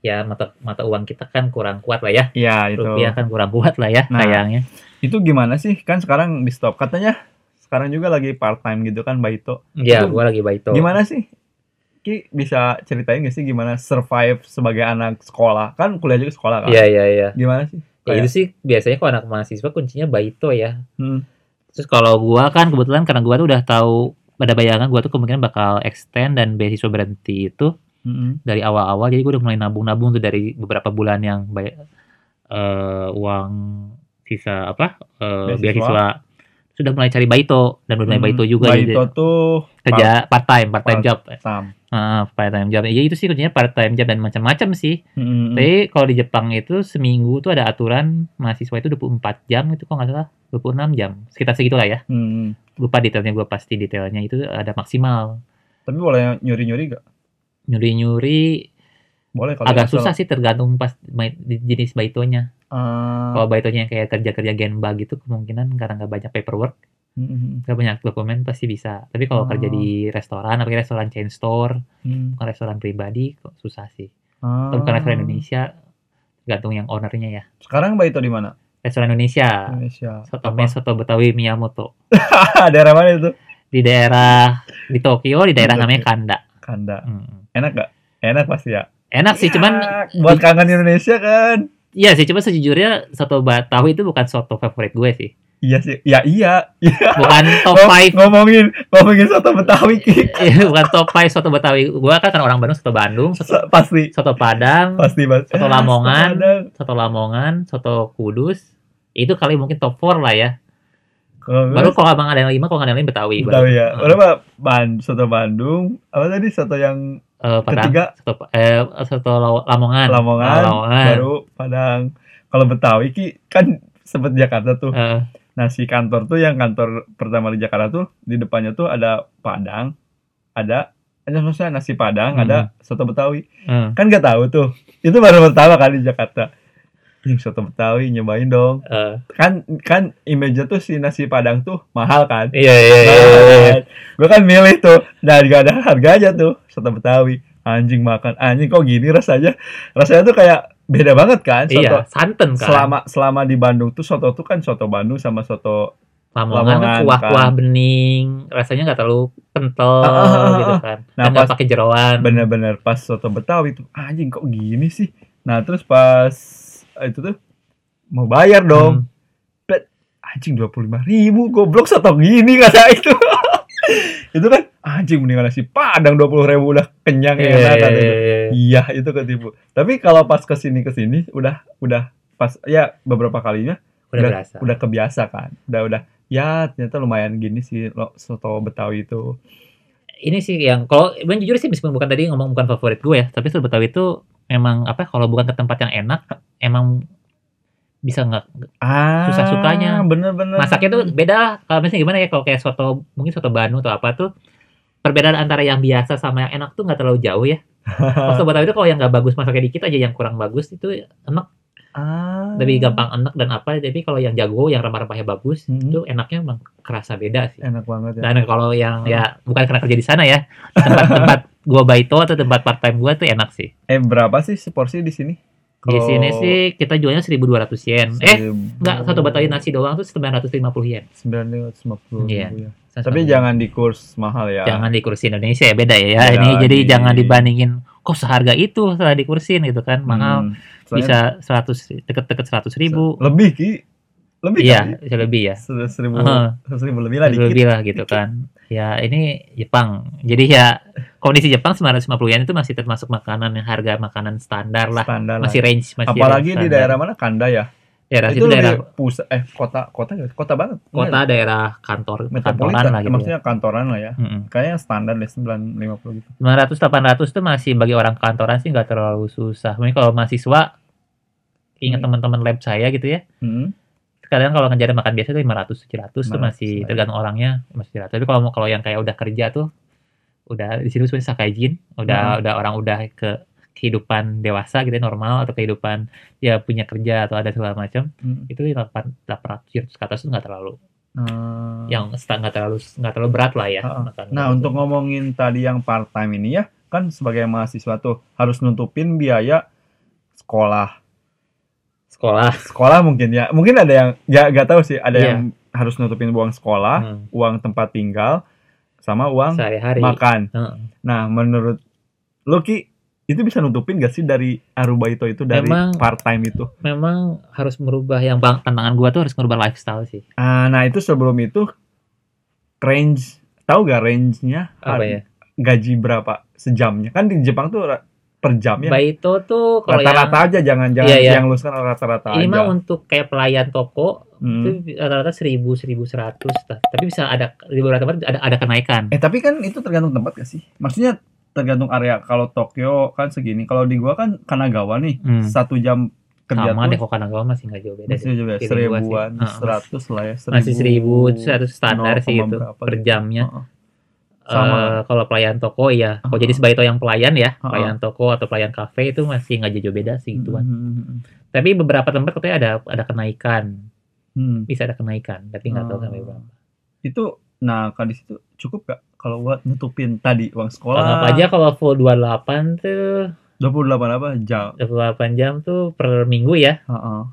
ya mata mata uang kita kan kurang kuat lah ya. Iya, itu. Rupiah kan kurang kuat lah ya, nah, sayangnya. Itu gimana sih? Kan sekarang di stop katanya. Sekarang juga lagi part time gitu kan Baito. Iya, gua lagi Baito. Gimana sih? Ki bisa ceritain enggak sih gimana survive sebagai anak sekolah? Kan kuliah juga sekolah kan. Iya, iya, iya. Gimana sih? Ya, itu sih biasanya kalau anak mahasiswa kuncinya Baito ya. Hmm. Terus kalau gua kan kebetulan karena gua tuh udah tahu pada bayangan gua tuh kemungkinan bakal extend dan beasiswa berhenti itu hmm. dari awal-awal. Jadi gua udah mulai nabung-nabung tuh dari beberapa bulan yang bay- uh, uang sisa apa uh, beasiswa. beasiswa sudah mulai cari Baito dan udah mulai hmm. Baito juga. Baito jadi, tuh kerja part time, part time job. Uh, part time job. Ya itu sih kerjanya part time job dan macam-macam sih. Mm-hmm. Tapi kalau di Jepang itu seminggu tuh ada aturan mahasiswa itu dua puluh empat jam itu kalau nggak salah dua puluh enam jam sekitar segitulah ya. Mm-hmm. Lupa detailnya gue pasti detailnya itu ada maksimal. Tapi boleh nyuri-nyuri nggak? Nyuri-nyuri boleh kalau agak susah sih tergantung pas jenis baitonya. Uh... Kalau baitonya kayak kerja-kerja genba gitu kemungkinan karena nggak banyak paperwork. Mm-hmm. Gak banyak dokumen pasti bisa. Tapi kalau oh. kerja di restoran, apalagi restoran chain store, mm. bukan restoran pribadi, kok susah sih. Oh. Atau bukan restoran Indonesia, gantung yang ownernya ya. Sekarang Mbak itu di mana? Restoran Indonesia. Indonesia. Soto Mes, Soto Betawi, Miyamoto. Daerah mana itu? Di daerah di Tokyo, di daerah namanya Kanda. Kanda. Hmm. Enak gak? Enak pasti ya. Enak sih, ya, cuman buat kangen Indonesia kan. Iya sih, cuman sejujurnya Soto Betawi itu bukan soto favorit gue sih. Iya sih, ya iya, iya. Bukan top five. Ngomongin, ngomongin soto Betawi. Iya, bukan top five soto Betawi. Gua kan, kan orang Bandung, soto Bandung, soto, pasti. Soto Padang, pasti, pasti. Soto Lamongan, eh, soto Lamongan, soto Kudus. Itu kali mungkin top four lah ya. Kalo baru kalau abang ada yang lima, kalau nggak ada yang lima Betawi. Betawi baru. Ya. Baru apa? Ban, soto Bandung. Apa tadi soto yang uh, Padang, ketiga? Soto, eh, soto Lamongan. Lamongan. Lamongan. Baru Padang. Kalau Betawi ki kan sempet Jakarta tuh. Uh. Nah si kantor tuh yang kantor pertama di Jakarta tuh di depannya tuh ada Padang, ada ada maksudnya nasi Padang, hmm. ada soto Betawi. Hmm. Kan nggak tahu tuh. Itu baru pertama kali di Jakarta. Soto Betawi nyobain dong. Uh. Kan kan image-nya tuh si nasi Padang tuh mahal kan. Iya iya iya. iya. Gue kan milih tuh. Nah, gak ada harganya tuh soto Betawi. Anjing makan. Anjing kok gini rasanya. Rasanya tuh kayak beda banget kan soto. Iya, santan kan. Selama selama di Bandung tuh soto tuh kan soto Bandung sama soto Lamongan kan kuah-kuah kan. Bening, rasanya nggak terlalu kental ah, ah, ah, gitu kan. Nah, nggak pakai jeroan. Bener-bener pas soto Betawi tuh anjing kok gini sih. Nah, terus pas itu tuh mau bayar dong. Hmm. Bet, anjing dua puluh lima ribu goblok soto gini kata itu. Itu kan anjing mendingan nasi Padang dua puluh ribu udah kenyang yeah, enak kata itu. Iya, itu ketipu. Tapi kalau pas kesini kesini udah udah pas ya beberapa kalinya udah udah, udah kebiasa kan. Udah udah ya ternyata lumayan gini sih soto Betawi itu. Ini sih yang kalau ben jujur sih meskipun bukan tadi ngomong bukan favorit gue ya, tapi soto Betawi itu memang apa kalau bukan ke tempat yang enak emang bisa nggak ah, susah sukanya bener-bener masaknya tuh beda kalau misalnya gimana ya kalau kayak soto mungkin soto Bandung atau apa tuh perbedaan antara yang biasa sama yang enak tuh nggak terlalu jauh ya. Soto Betawi itu kalau yang nggak bagus masaknya dikit aja yang kurang bagus itu enak ah. Lebih gampang enak dan apa tapi kalau yang jago yang rempah-rempahnya bagus hmm. itu enaknya memang kerasa beda sih enak banget ya. Dan kalau yang hmm. ya bukan karena kerja di sana ya tempat-tempat gua baito atau tempat part time gua tuh enak sih. Eh berapa sih seporsi di sini? Di sini sih kita jualnya seribu dua ratus yen. Eh, enggak satu batali nasi doang tuh sembilan ratus lima puluh yen. sembilan ratus lima puluh yeah. Ya. Tapi jangan di kurs mahal ya. Jangan di kurs Indonesia ya, beda ya. ya ini di... jadi jangan dibandingin kok seharga itu setelah di kursin gitu kan. Mahal hmm. bisa seratus deket-deket seratus ribu. Lebih Ki. Lebih ya, kan? Bisa lebih ya. seribu uh-huh. lebih lah dikit. Lebih lah gitu kan. Ya, ini Jepang. Jadi ya kondisi Jepang sembilan ratus lima puluh yen itu masih termasuk makanan yang harga makanan standar lah. Standar masih lah. Range masih apalagi range di daerah mana? Kanda ya. Daerah itu, itu daerah pusat eh kota kota kota banget. Kota daerah kantor kantoran lah gitu. Maksudnya kantoran lah ya. Mm-hmm. Kayaknya standar deh sembilan ratus lima puluh gitu. sembilan ratus delapan ratus tuh masih bagi orang kantoran sih enggak terlalu susah. Mungkin kalau mahasiswa ingat mm-hmm. teman-teman lab saya gitu ya. Mm-hmm. Kadang kalau ngejar makan biasa tuh lima ratus tujuh ratus tuh masih ya. Tergantung orangnya masih seratus. Tapi kalau kalau yang kayak udah kerja tuh udah di sini sebenarnya sakaijin, udah hmm. udah orang udah ke kehidupan dewasa gitu normal atau kehidupan ya punya kerja atau ada segala macam. Hmm. Itu delapan ratus ke atas tuh enggak terlalu hmm. yang setengah terlalu enggak terlalu berat lah ya. Uh-uh. Nah, untuk itu. Ngomongin tadi yang part time ini ya, kan sebagai mahasiswa tuh harus nutupin biaya sekolah. Sekolah sekolah mungkin ya mungkin ada yang nggak nggak tahu sih ada yeah. yang harus nutupin uang sekolah hmm. uang tempat tinggal sama uang sehari-hari makan hmm. Nah menurut lo Ki itu bisa nutupin nggak sih dari arubaito itu dari memang, part time itu memang harus merubah yang bang tantangan gua tuh harus merubah lifestyle sih ah, nah itu sebelum itu range tahu gak range-nya apa ya gaji berapa sejamnya kan di Jepang tuh per jam ya. Baito tuh kalau rata-rata yang, aja jangan jangan iya, iya. yang luluskan rata-rata ini aja. Ini mah untuk kayak pelayan toko hmm. itu rata-rata seribu, seribu seratus tapi bisa ada di beberapa tempat ada ada kenaikan. Eh tapi kan itu tergantung tempat gak sih? Maksudnya tergantung area. Kalau Tokyo kan segini, kalau di gua kan Kanagawa nih. Hmm. satu jam kerja sama tuh. Sama deh kok Kanagawa masih enggak jauh beda. Masih jauh beda. Seribuan, seratus lah ya. Seribu, masih seribu, seratus standar sih itu per jamnya. Uh-uh. Sama uh, kalau pelayan toko ya, kalau uh-huh. jadi sebagai to yang pelayan ya, uh-huh. pelayan toko atau pelayan kafe itu masih nggak jauh beda sih gituan. Uh-huh. Tapi beberapa tempat katanya ada ada kenaikan, hmm. bisa ada kenaikan, tapi nggak uh-huh. tahu sampai berapa. Itu, nah kalau di situ cukup nggak kalau buat nutupin tadi uang sekolah? Nah, apa aja kalau full dua puluh delapan tuh? dua puluh delapan apa jam? dua puluh delapan jam tuh per minggu ya? Uh-huh.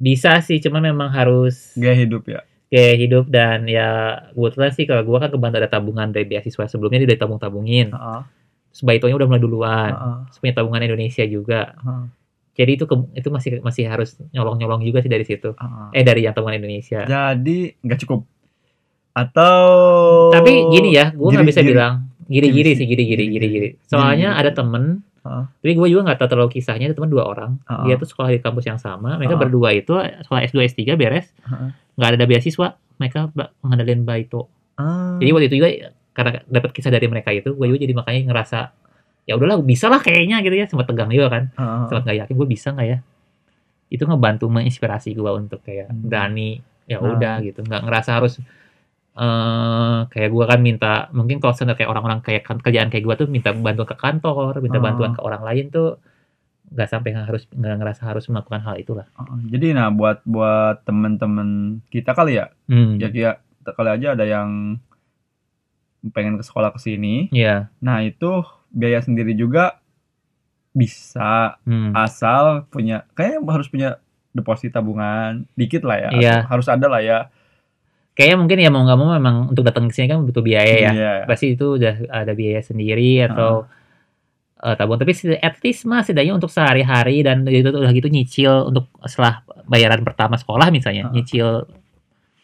Bisa sih, cuma memang harus. Gaya hidup ya. Gaya hidup dan ya gue ternyata sih kalau gue kan kebantu ada tabungan dari beasiswa sebelumnya dia udah tabung-tabungin uh-huh. sebaiknya udah mulai duluan uh-huh. punya tabungan Indonesia juga uh-huh. jadi itu ke- itu masih masih harus nyolong-nyolong juga sih dari situ uh-huh. eh dari yang tabungan Indonesia jadi nggak cukup atau tapi gini ya gue nggak bisa giri, bilang giri-giri sih giri-giri giri-giri soalnya giri, ada temen uh-huh. tapi gue juga nggak tahu terlalu kisahnya ada temen dua orang uh-huh. dia tuh sekolah di kampus yang sama mereka uh-huh. berdua itu sekolah S dua S tiga beres uh-huh. nggak ada beasiswa, mereka mengandalkan baito. Ah. Jadi waktu itu juga karena dapat kisah dari mereka itu, gue juga jadi makanya ngerasa ya udahlah, bisa lah kayaknya gitu ya, sempat tegang juga kan, ah. sempat nggak yakin gue bisa nggak ya. Itu ngebantu menginspirasi gue untuk kayak berani, ya udah ah. gitu, nggak ngerasa harus Uh, kayak gue kan minta, mungkin kalau sebenarnya kayak orang-orang kayak kerjaan kayak gue tuh minta bantuan ke kantor, minta oh. bantuan ke orang lain tuh nggak sampai nggak harus nggak ngerasa harus melakukan hal itulah. Oh, jadi nah buat buat temen-temen kita kali ya, hmm. ya kayak kali aja ada yang pengen ke sekolah kesini, yeah. nah itu biaya sendiri juga bisa hmm. asal punya, kayaknya harus punya deposit tabungan dikit lah ya, yeah. harus ada lah ya. Kayaknya mungkin ya mau nggak mau memang untuk datang ke sini kan butuh biaya ya, yeah. pasti itu udah ada biaya sendiri atau uh. uh, tabung. Tapi at least mah setidaknya untuk sehari-hari dan itu udah gitu nyicil untuk setelah bayaran pertama sekolah misalnya, uh. nyicil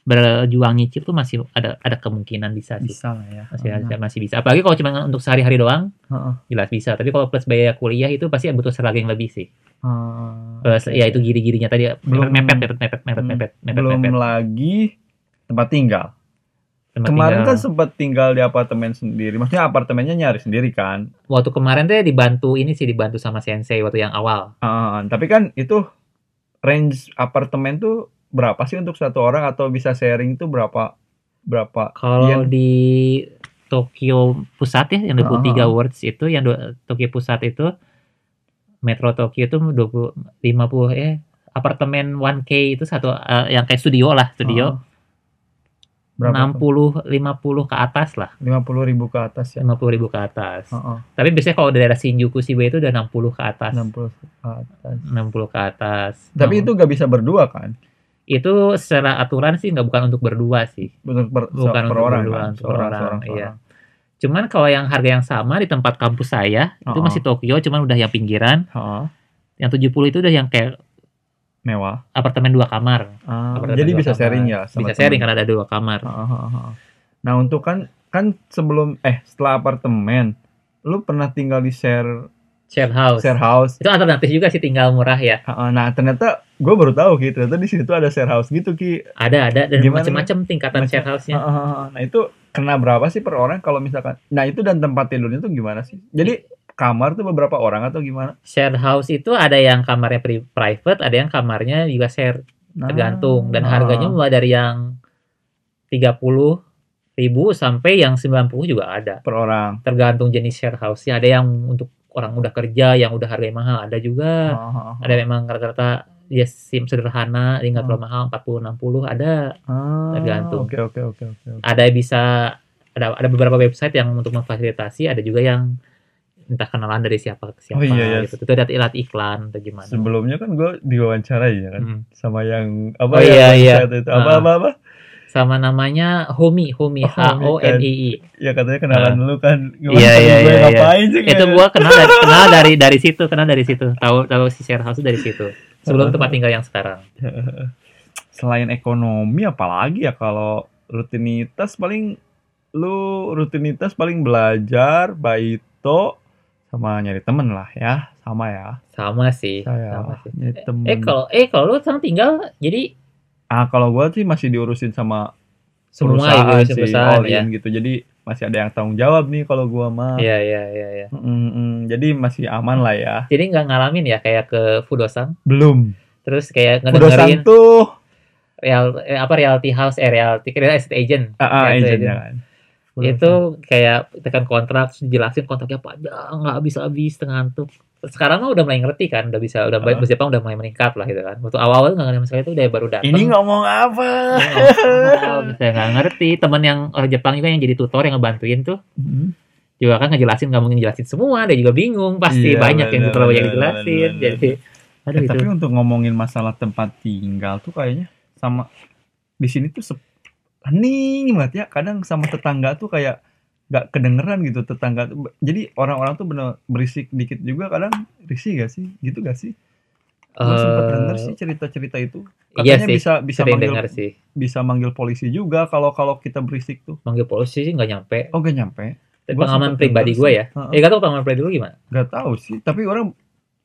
berjuang nyicil tuh masih ada ada kemungkinan bisa sih, bisa lah ya. masih uh. ada, masih bisa. Apalagi kalau cuma untuk sehari-hari doang, uh. jelas bisa. Tapi kalau plus biaya kuliah itu pasti butuh seragam yang lebih sih. Uh. Plus okay. ya itu giri-girinya tadi belum, mepet, mepet, mepet, mepet, mepet, mepet, belum mepet. lagi. Tempat tinggal. Tempat kemarin tinggal. Kan sempat tinggal di apartemen sendiri. Maksudnya apartemennya nyari sendiri kan. Waktu kemarin tuh dibantu ini sih dibantu sama sensei waktu yang awal. Uh, tapi kan itu range apartemen tuh berapa sih untuk satu orang atau bisa sharing tuh berapa berapa? Kalau yang... di Tokyo pusat ya yang dua puluh tiga uh-huh. wards itu yang do- Tokyo pusat itu Metro Tokyo itu dua puluh lima puluh eh apartemen one K itu satu uh, yang kayak studio lah, studio. Uh-huh. Berapa enam puluh, lima puluh ke atas lah. lima puluh ribu ke atas ya. lima puluh ribu ke atas. Uh-uh. Tapi biasanya kalau daerah Shinjuku, Shibuya itu udah enam puluh ke atas. enam puluh ke atas. enam puluh ke atas. Tapi no. itu nggak bisa berdua kan? Itu secara aturan sih nggak bukan untuk berdua sih. Untuk per, bukan untuk orang, berdua, kan? Untuk seorang, orang, seorang, iya. Seorang. Cuman kalau yang harga yang sama di tempat kampus saya, uh-uh. itu masih Tokyo, cuman udah yang pinggiran. Uh-uh. Yang tujuh puluh itu udah yang kayak mewah. Apartemen dua kamar. Ah, apartemen jadi dua bisa kamar. Sharing ya? Bisa sharing temen. Karena ada dua kamar. Ah, ah, ah. Nah untuk kan kan sebelum eh setelah apartemen, lu pernah tinggal di share share house. Share house. Itu alternatif juga sih tinggal murah ya. Ah, ah, nah ternyata gue baru tahu gitu. Ternyata di situ ada share house gitu Ki. Ada ada dan macam-macam tingkatan macem, share house-nya. Ah, ah, ah. Nah itu kena berapa sih per orang kalau misalkan? Nah itu dan tempat tidurnya tuh gimana sih? Jadi I- kamar tuh beberapa orang atau gimana? Share house itu ada yang kamarnya private, ada yang kamarnya juga share, tergantung. Dan ah. harganya mulai dari yang tiga puluh ribu sampai yang sembilan puluh juga ada. Per orang. Tergantung jenis share house-nya. Ada yang untuk orang udah kerja, yang udah harganya mahal, ada juga. Ah. Ada memang rata-rata ya SIM sederhana, nggak ah. terlalu mahal, empat puluh enam puluh ada. Ah. Tergantung. Oke, oke, oke, oke. Ada bisa ada ada beberapa website yang untuk memfasilitasi, ada juga yang entah kenalan dari siapa ke siapa oh, iya, gitu. Yes. Itu ada ilat iklan atau gimana. Sebelumnya kan gue diwawancarai ya kan hmm. sama yang apa oh, ya iya, iya. itu nah, apa apa apa sama namanya Homi, Homi H O M I I. Ya katanya kenalan nah. dulu kan. Iya iya iya. Ngapain sih? Itu gue kenal dari, kenal dari dari situ, kenal dari situ. Tahu tahu si share house dari situ. Sebelum tempat tinggal yang sekarang. Selain ekonomi apalagi ya kalau rutinitas paling lu rutinitas paling belajar baito sama nyari temen lah ya, sama ya. Sama sih. Saya, sama sih. Eh kalau eh kalau lu sekarang tinggal jadi ah kalau gua sih masih diurusin sama semua perusahaan sih, perusahaan, ya. Gitu. Jadi masih ada yang tanggung jawab nih kalau gua mah. Iya iya iya iya. Jadi masih aman lah ya. Jadi enggak ngalamin ya kayak ke Fudosan? Belum. Terus kayak ngedengerin Fudosan tuh real apa reality house eh reality estate agent. Heeh, agent kan. Itu kayak tekan kontrak, jelasin kontraknya panjang, nggak habis-habis, tengah ngantuk. Sekarang mah udah mulai ngerti kan, udah bisa, udah bahasa uh. Jepang udah mulai meningkat lah gitu kan. Waktu awal-awal nggak ada masalah itu, udah baru datang. Ini ngomong apa? Saya nggak ngerti. Teman yang orang Jepang juga yang jadi tutor yang ngebantuin tuh, mm-hmm. juga kan ngejelasin, nggak mungkin jelasin semua, dia juga bingung, pasti yeah, banyak bener, yang terlalu banyak dijelasin. Bener, jadi, bener. Aduh, eh, itu. Tapi untuk ngomongin masalah tempat tinggal tuh kayaknya sama di sini tuh sep- hening banget ya, kadang sama tetangga tuh kayak gak kedengeran gitu tetangga tuh. Jadi orang-orang tuh bener berisik dikit juga kadang risih gak sih? Gitu gak sih? Gue uh, sempet denger sih cerita-cerita itu. Katanya iya sih, bisa bisa manggil sih. Bisa manggil polisi juga kalau kalau kita berisik tuh. Manggil polisi sih gak nyampe. Oh gak nyampe. Pengalaman pribadi gue ya. Uh-huh. Eh gak tau pengalaman pribadi lu gimana? Gak tahu sih, tapi orang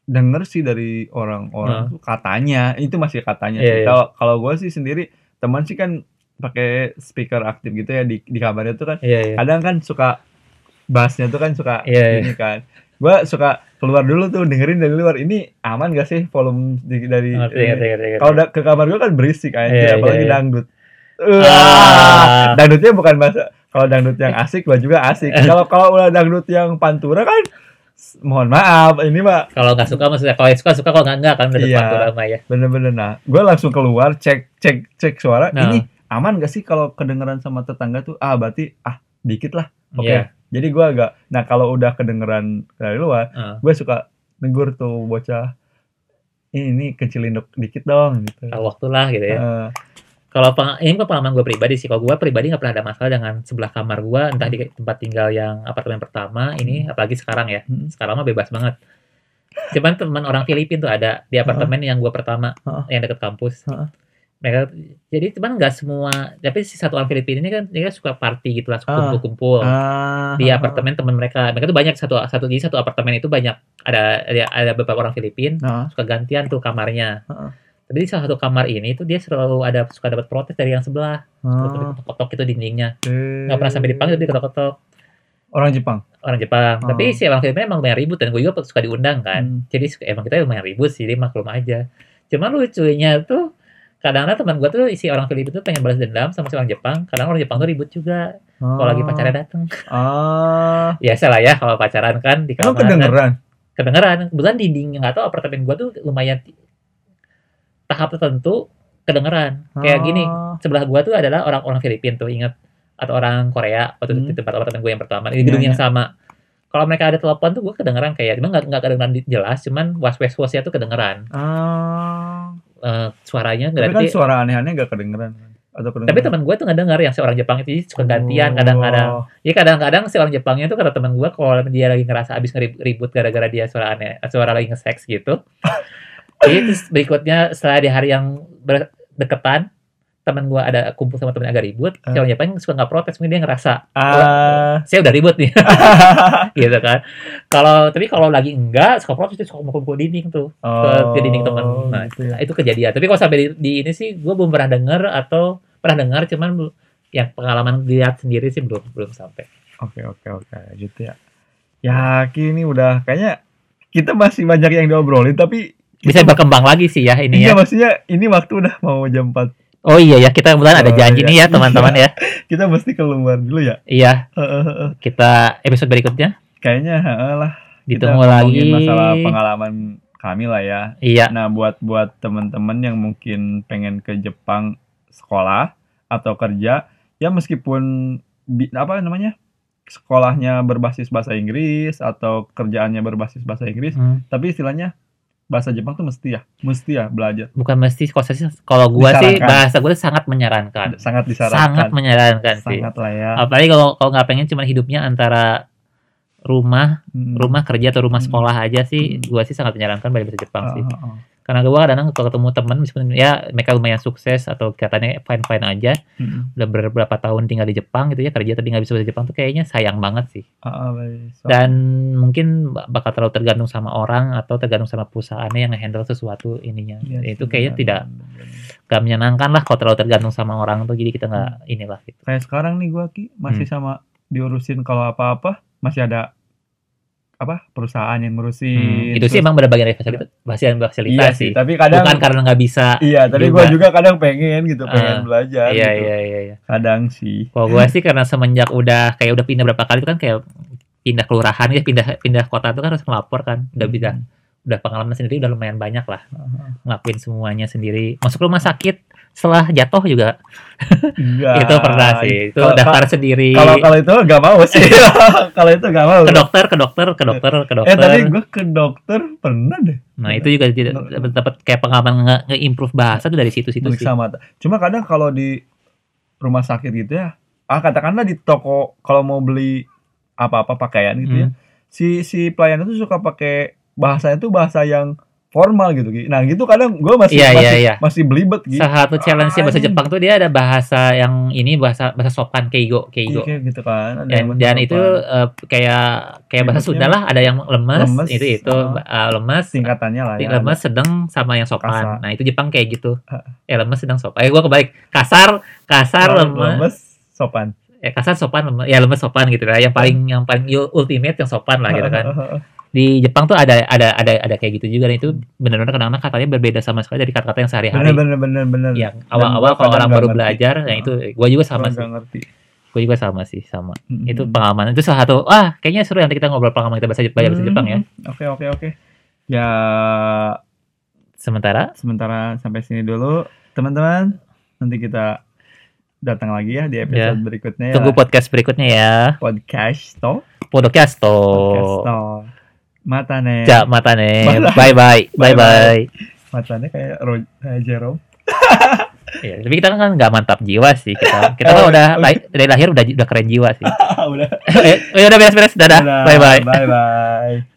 denger sih dari orang-orang uh. tuh katanya. Itu masih katanya yeah, sih. Kalau yeah. kalau gue sih sendiri, teman sih kan pakai speaker aktif gitu ya di, di kamarnya tuh kan yeah, yeah. kadang kan suka bassnya tuh kan suka yeah, ini yeah. kan gue suka keluar dulu tuh dengerin dari luar ini aman gak sih volume dari, dari kalau da- ke kamar gue kan berisik aja yeah, apalagi yeah, yeah. dangdut Ah. Dangdutnya bukan bahasa. Kalau dangdut yang asik lo juga asik. Kalau kalau udah dangdut yang pantura kan mohon maaf ini Pak. Kalau nggak suka maksudnya kalau suka suka kalau nggak nggak kan dangdut iya, pantura mah ya. Bener-bener nah. Gue langsung keluar cek cek cek suara. No. Ini aman nggak sih kalau kedengeran sama tetangga tuh? Ah berarti ah dikit lah. Oke. Okay. Yeah. Jadi gue agak. Nah kalau udah kedengeran dari luar, uh. gue suka negur tuh bocah. Ini, ini kecilin dikit dong gitu. Tahu waktu lah gitu ya. Uh, kalau ini pengalaman gue pribadi sih. Kalau gue pribadi nggak pernah ada masalah dengan sebelah kamar gue, entah di tempat tinggal yang apartemen pertama ini, apalagi sekarang ya. Sekarang mah bebas banget. Cuman teman orang Filipina tuh ada di apartemen uh, yang gue pertama, uh, yang deket kampus. Uh, Mereka jadi cuman nggak semua, tapi si satu orang Filipina ini kan mereka suka party gitu lah, kumpul-kumpul ah, ah, di apartemen ah, teman mereka. Mereka tuh banyak satu satu di satu apartemen itu banyak ada ada, ada beberapa orang Filipina ah, suka gantian tuh kamarnya. Ah, tapi di salah satu kamar ini tuh dia selalu ada suka dapat protes dari yang sebelah, ah, ketok-ketok itu dindingnya, nggak eh, pernah sampai dipanggil tapi ketok-ketok. Orang Jepang. Orang Jepang. Ah, tapi si orang Filipina emang lumayan ribut dan gue juga suka diundang kan. Hmm. Jadi emang kita lumayan ribut sih, jadi maklum aja. Cuman lucunya tuh kadang-kadang teman gue tuh si orang Filipina tuh pengen balas dendam sama si orang Jepang. Kadang orang Jepang tuh ribut juga. Ah, kalau lagi pacarnya datang. Ah. Biasa lah ya kalau pacaran kan di kamar. Emang kedengeran? Kan, kedengeran. Kebetulan dindingnya nggak tahu apartemen gue tuh lumayan tahap tertentu kedengeran. Ah. Kayak gini, sebelah gue tuh adalah orang-orang Filipina tuh ingat. Atau orang Korea. Waktu hmm. di tempat apartemen gue yang pertama. Di gedung ya, yang ya, sama. Kalau mereka ada telepon tuh gue kedengeran kayak. Cuman nggak nggak kedengeran jelas. Cuman was-was-wasnya tuh kedengeran. Ah. Uh, suaranya tapi kan suara aneh-aneh gak kedengeran atau kedengeran. Tapi teman gue tuh gak dengar yang si orang Jepang itu suka gantian oh, kadang-kadang ya kadang-kadang si orang Jepangnya tuh kata teman gue kalau dia lagi ngerasa abis ngeribut gara-gara dia suara aneh suara lagi nge-seks gitu. Jadi terus berikutnya setelah di hari yang berdekatan teman gue ada kumpul sama temen agak ribut uh. si orang Jepang suka gak protes mungkin dia ngerasa uh. saya udah ribut nih gitu kan. Kalau tapi kalau lagi enggak suka protes suka kumpul-kumpul dinding tuh oh, ke dinding temen. Nah, gitu ya, itu kejadian. Tapi kalau sampai di, di ini sih gue belum pernah dengar atau pernah dengar cuman yang pengalaman lihat sendiri sih belum belum sampai. Oke oke oke gitu ya. Ya kini udah kayaknya kita masih banyak yang diobrolin tapi bisa berkembang lagi sih ya ini ya. Iya maksudnya ini waktu udah mau jam empat. Oh iya ya, kita kebetulan ada janji oh, nih ya teman-teman iya, ya. Kita mesti keluar dulu ya. Iya. Kita episode berikutnya. Kayaknya lah. Ditunggu lagi masalah pengalaman kami lah ya. Iya. Nah buat buat teman-teman yang mungkin pengen ke Jepang sekolah atau kerja, ya meskipun apa namanya sekolahnya berbasis bahasa Inggris atau kerjaannya berbasis bahasa Inggris, hmm. tapi istilahnya bahasa Jepang tuh mesti ya, mesti ya belajar. Bukan mesti, kalau gue sih bahasa gue sangat menyarankan. Sangat disarankan. Sangat menyarankan sangat sih. Sangat lah ya. Apalagi kalau kalau nggak pengen cuma hidupnya antara rumah, hmm. rumah kerja atau rumah sekolah aja sih, hmm. gue sih sangat menyarankan belajar bahasa Jepang oh, sih. Oh. Karena gue kadang-kadang kalau ketemu teman, meskipun ya mereka lumayan sukses atau katanya fine-fine aja, hmm. udah beberapa tahun tinggal di Jepang gitu ya, kerja tapi nggak bisa bahasa Jepang tuh kayaknya sayang banget sih. Oh, so. Dan mungkin bakal terlalu tergantung sama orang atau tergantung sama perusahaannya yang nge-handle sesuatu ininya. Yes, itu kayaknya tidak nggak menyenangkan lah kalau terlalu tergantung sama orang tuh, jadi kita nggak hmm. inilah gitu. Kayak sekarang nih gue Ki, masih hmm. sama diurusin kalau apa-apa, masih ada apa perusahaan yang ngurusin hmm, itu sih emang pada bagian dari fasilitas, fasilitas iya sih, tapi kadang bukan karena nggak bisa iya tapi gue juga kadang pengen gitu pengen uh, belajar iya, gitu iya, iya, iya. Kadang sih kalau gue sih karena semenjak udah kayak udah pindah berapa kali itu kan kayak pindah kelurahan ya pindah pindah kota itu kan harus ngelapor kan udah bisa hmm. udah pengalaman sendiri udah lumayan banyak lah uh-huh. ngelakuin semuanya sendiri masuk rumah sakit setelah jatuh juga itu pernah sih itu kalo, daftar sendiri kalau kalau itu nggak mau sih kalau itu nggak mau ke dokter ke dokter ke dokter ke dokter eh tadi gue ke dokter pernah deh nah pernah. Itu juga tidak dapat kayak pengalaman nge, nge improve bahasa tuh dari situ-situ sih cuma kadang kalau di rumah sakit gitu ya ah katakanlah di toko kalau mau beli apa-apa pakaian gitu hmm. ya si si pelayan itu suka pakai bahasanya tuh bahasa yang formal gitu, nah gitu kadang gue masih yeah, masih, yeah, yeah. masih belibet gitu. Salah satu challenge-nya ah, bahasa Jepang tuh dia ada bahasa yang ini bahasa bahasa sopan keigo keigo iya, gitu kan. Dan, dan itu uh, kayak kayak bahasa Sunda lah ada yang lemes, lemes itu itu uh, uh, lemes singkatannya lah ya, lemes ada. Sedang sama yang sopan kasar. Nah itu Jepang kayak gitu uh. eh lemes sedang sopan eh gue kebalik kasar kasar uh, lemes. lemes sopan eh kasar sopan lemes ya lemes sopan gitu lah yang paling uh. yang paling ultimate yang sopan lah gitu kan. di Jepang tuh ada ada ada ada kayak gitu juga, dan itu benar-benar kadang-kadang katanya berbeda sama sekali dari kata-kata yang sehari-hari. Benar-benar benar. Ya, awal-awal kalau orang baru ngerti. belajar, nah. yang itu gue juga sama sih. Gue juga sama sih, sama. Mm-hmm. Itu pengalaman. Itu salah satu. Ah, kayaknya seru nanti kita ngobrol pengalaman kita bahasa Jepang, mm-hmm. Jepang ya. Oke, okay, oke, okay, oke. Okay. Ya sementara, sementara sampai sini dulu, teman-teman. Nanti kita datang lagi ya di episode ya. berikutnya. Ya. Tunggu podcast berikutnya ya. Podcasto. Podcasto. Podcasto. Matane. Ja, matane. matane. Bye bye. Bye bye. Matane kayak Ro- Jerome. Ya, tapi kita kan nggak mantap jiwa sih kita. Kita kan udah dari lahir udah udah keren jiwa sih. udah. eh, udah beres-beres. Dadah. Bye bye. Bye bye.